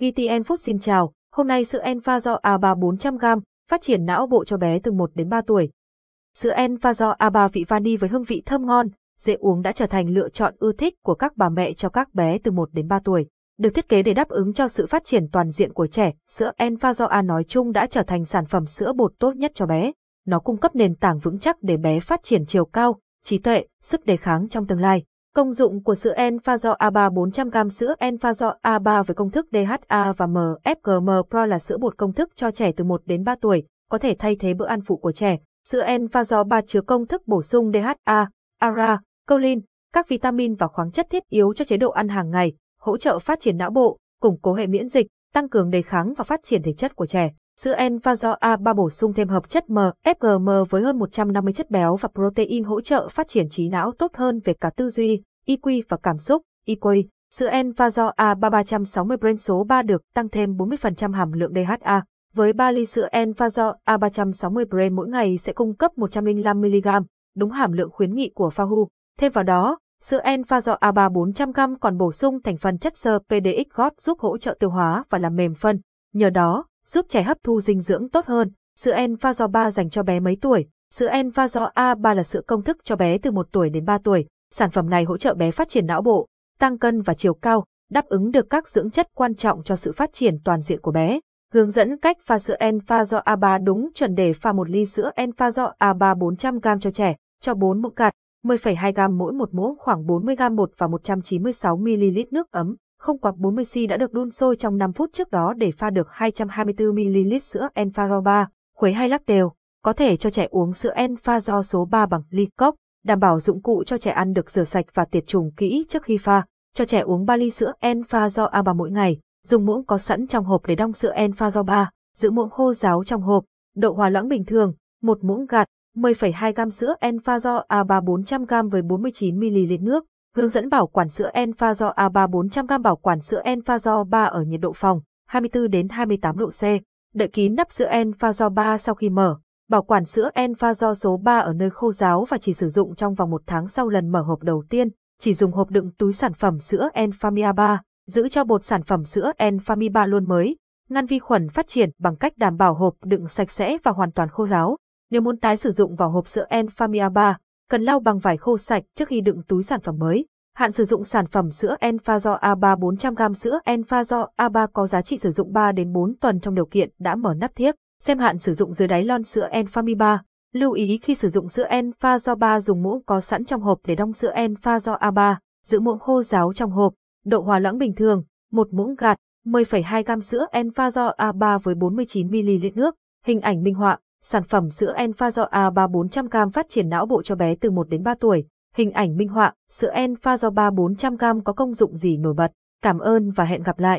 GTN Food xin chào, hôm nay sữa Enfagrow A+ 400g, phát triển não bộ cho bé từ 1 đến 3 tuổi. Sữa Enfagrow A+ vị vani với hương vị thơm ngon, dễ uống đã trở thành lựa chọn ưa thích của các bà mẹ cho các bé từ 1 đến 3 tuổi. Được thiết kế để đáp ứng cho sự phát triển toàn diện của trẻ, sữa Enfagrow A nói chung đã trở thành sản phẩm sữa bột tốt nhất cho bé. Nó cung cấp nền tảng vững chắc để bé phát triển chiều cao, trí tuệ, sức đề kháng trong tương lai. Công dụng của sữa Enfagrow A+ 400g. Sữa Enfagrow A+ với công thức DHA và MFGM Pro là sữa bột công thức cho trẻ từ 1 đến 3 tuổi, có thể thay thế bữa ăn phụ của trẻ. Sữa Enfagrow A+ chứa công thức bổ sung DHA, ARA, choline, các vitamin và khoáng chất thiết yếu cho chế độ ăn hàng ngày, hỗ trợ phát triển não bộ, củng cố hệ miễn dịch, tăng cường đề kháng và phát triển thể chất của trẻ. Sữa Enfagrow A+ bổ sung thêm hợp chất MFGM với hơn 150 chất béo và protein hỗ trợ phát triển trí não tốt hơn về cả tư duy, IQ và cảm xúc, EQ. Sữa Enfagrow A+ 360 brand số 3 được tăng thêm 40% hàm lượng DHA. Với 3 ly sữa Enfagrow A+ 360 brand mỗi ngày sẽ cung cấp 105mg, đúng hàm lượng khuyến nghị của FAHU. Thêm vào đó, sữa Enfagrow A+ 400g còn bổ sung thành phần chất xơ PDX gót giúp hỗ trợ tiêu hóa và làm mềm phân. Nhờ đó, giúp trẻ hấp thu dinh dưỡng tốt hơn. Sữa Enfagrow A+ dành cho bé mấy tuổi? Sữa Enfagrow A+ là sữa công thức cho bé từ 1 tuổi đến 3 tuổi. Sản phẩm này hỗ trợ bé phát triển não bộ, tăng cân và chiều cao, đáp ứng được các dưỡng chất quan trọng cho sự phát triển toàn diện của bé. Hướng dẫn cách pha sữa Enfagrow A+ đúng chuẩn. Để pha 1 ly sữa Enfagrow A+ 400g cho trẻ, cho 4 muỗng hạt, 10,2g mỗi một muỗng, khoảng 40g bột và 196ml nước ấm. Không quá 40 c đã được đun sôi trong 5 phút trước đó để pha được 224ml sữa Enfagrow A+, khuấy hay lắc đều. Có thể cho trẻ uống sữa Enfagrow số 3 bằng ly cốc, đảm bảo dụng cụ cho trẻ ăn được rửa sạch và tiệt trùng kỹ trước khi pha. Cho trẻ uống 3 ly sữa Enfagrow A+ mỗi ngày, dùng muỗng có sẵn trong hộp để đong sữa Enfagrow A+, giữ muỗng khô ráo trong hộp, độ hòa loãng bình thường, 1 muỗng gạt, 10,2g sữa Enfagrow A+ 400g với 49ml nước. Hướng dẫn bảo quản sữa Enfagrow A+ 400g. Bảo quản sữa Enfagrow A+ ở nhiệt độ phòng 24 đến 28 độ C. Đậy kín nắp sữa Enfagrow A+ sau khi mở. Bảo quản sữa Enfagrow số 3 ở nơi khô ráo và chỉ sử dụng trong vòng 1 tháng sau lần mở hộp đầu tiên. Chỉ dùng hộp đựng túi sản phẩm sữa Enfagrow A+, giữ cho bột sản phẩm sữa Enfagrow A+ luôn mới. Ngăn vi khuẩn phát triển bằng cách đảm bảo hộp đựng sạch sẽ và hoàn toàn khô ráo. Nếu muốn tái sử dụng vỏ hộp sữa Enfagrow A+, cần lau bằng vải khô sạch trước khi đựng túi sản phẩm mới. Hạn sử dụng sản phẩm sữa Enfagrow A+ 400g. Sữa Enfagrow A+ có giá trị sử dụng 3 đến 4 tuần trong điều kiện đã mở nắp thiếc. Xem hạn sử dụng dưới đáy lon sữa Enfagrow A+. Lưu ý khi sử dụng sữa Enfagrow A+, dùng muỗng có sẵn trong hộp để đong sữa Enfagrow A+, giữ muỗng khô ráo trong hộp, độ hòa loãng bình thường, 1 muỗng gạt, 10,2g sữa Enfagrow A+ với 49ml nước. Hình ảnh minh họa. Sản phẩm sữa Enfagrow A+ 400g phát triển não bộ cho bé từ 1 đến 3 tuổi. Hình ảnh minh họa, sữa Enfagrow A+ 400g có công dụng gì nổi bật? Cảm ơn và hẹn gặp lại!